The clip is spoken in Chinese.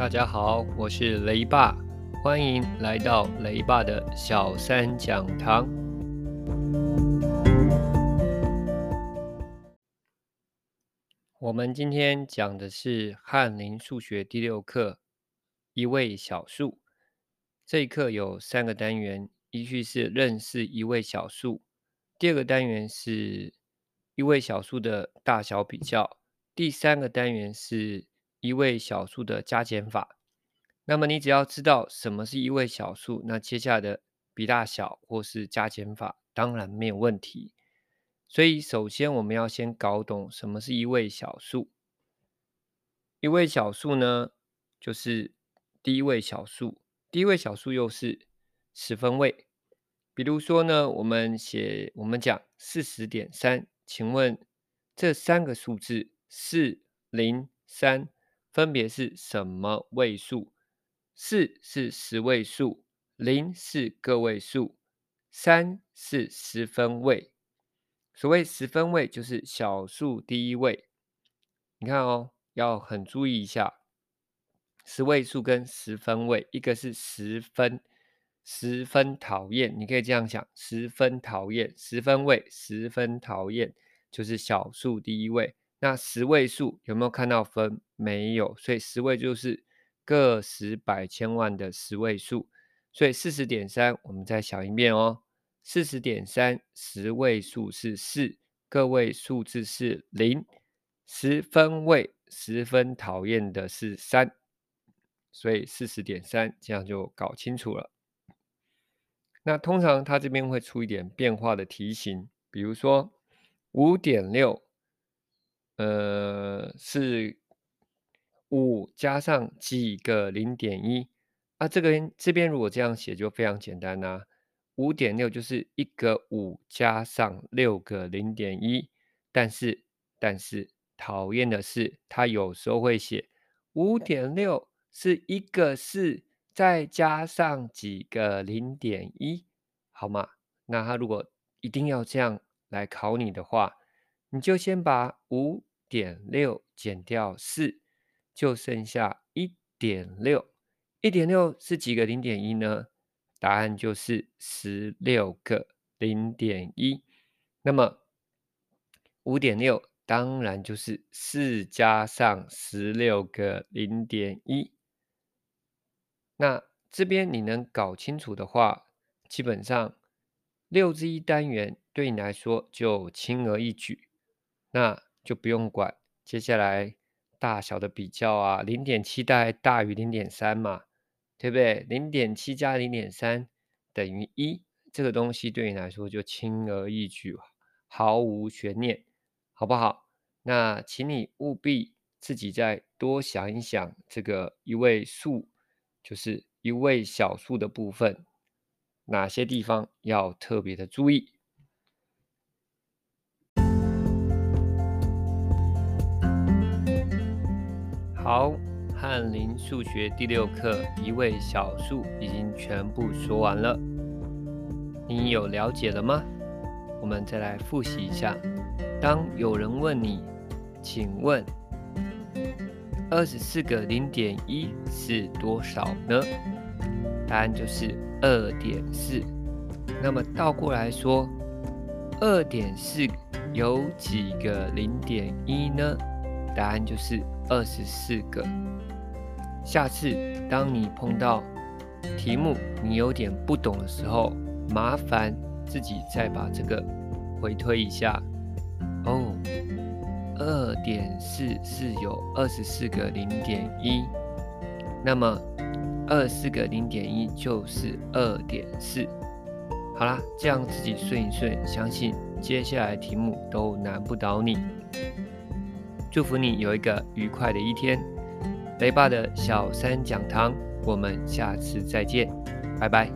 大家好，我是雷爸，欢迎来到雷爸的小三讲堂。我们今天讲的是翰林数学第6课，一位小数。这一课有3个单元，依序是认识一位小数，第2个单元是一位小数的大小比较，第3个单元是一位小数的加减法。那么你只要知道什么是一位小数，那接下来的比大小或是加减法当然没有问题。所以首先我们要先搞懂什么是一位小数。一位小数呢，就是第一位小数，第一位小数又是十分位。比如说呢，我们讲 40.3， 请问这3个数字4、0、3分别是什么位数？4是十位数，0是个位数，3是十分位。所谓十分位就是小数第一位。你看哦，要很注意一下，十位数跟十分位，一个是十分，十分讨厌，你可以这样想，十分讨厌，十分位，十分讨厌，就是小数第一位。那十位数有没有看到分？没有，所以十位就是个十百千万的十位数。所以 40.3 我们再想一遍哦， 40.3 十位数是4，个位数字是0，十分位十分讨厌的是3，所以 40.3 这样就搞清楚了。那通常它这边会出一点变化的题型，比如说 5.6是5加上几个 0.1 啊，这边如果这样写就非常简单啦， 5.6 就是一个5加上6个 0.1， 但是讨厌的是它有时候会写 5.6 是一个4再加上几个 0.1， 好吗？那它如果一定要这样来考你的话，你就先把5.6 减掉4，就剩下 1.6。 1.6 是几个 0.1 呢？答案就是16个 0.1。 那么 5.6 当然就是4加上16个 0.1。 那这边你能搞清楚的话，基本上6之1单元对你来说就轻而易举，那就不用管接下来大小的比较啊， 0.7 大于 0.3 嘛，对不对？ 0.7 加 0.3 等于1，这个东西对你来说就轻而易举，毫无悬念，好不好？那请你务必自己再多想一想这个一位数，就是一位小数的部分，哪些地方要特别的注意。好，翰林数学第6课一位小数已经全部说完了，你有了解了吗？我们再来复习一下。当有人问你，请问24个 0.1 是多少呢？答案就是2.4。那么倒过来说， 2.4 有几个 0.1 呢？答案就是24个。下次当你碰到题目你有点不懂的时候，麻烦自己再把这个回推一下哦， 2.4 是有24个 0.1， 那么24个 0.1 就是 2.4。 好啦，这样自己顺一顺，相信接下来题目都难不倒你。祝福你有一个愉快的一天，雷爸的小三讲堂，我们下次再见，拜拜。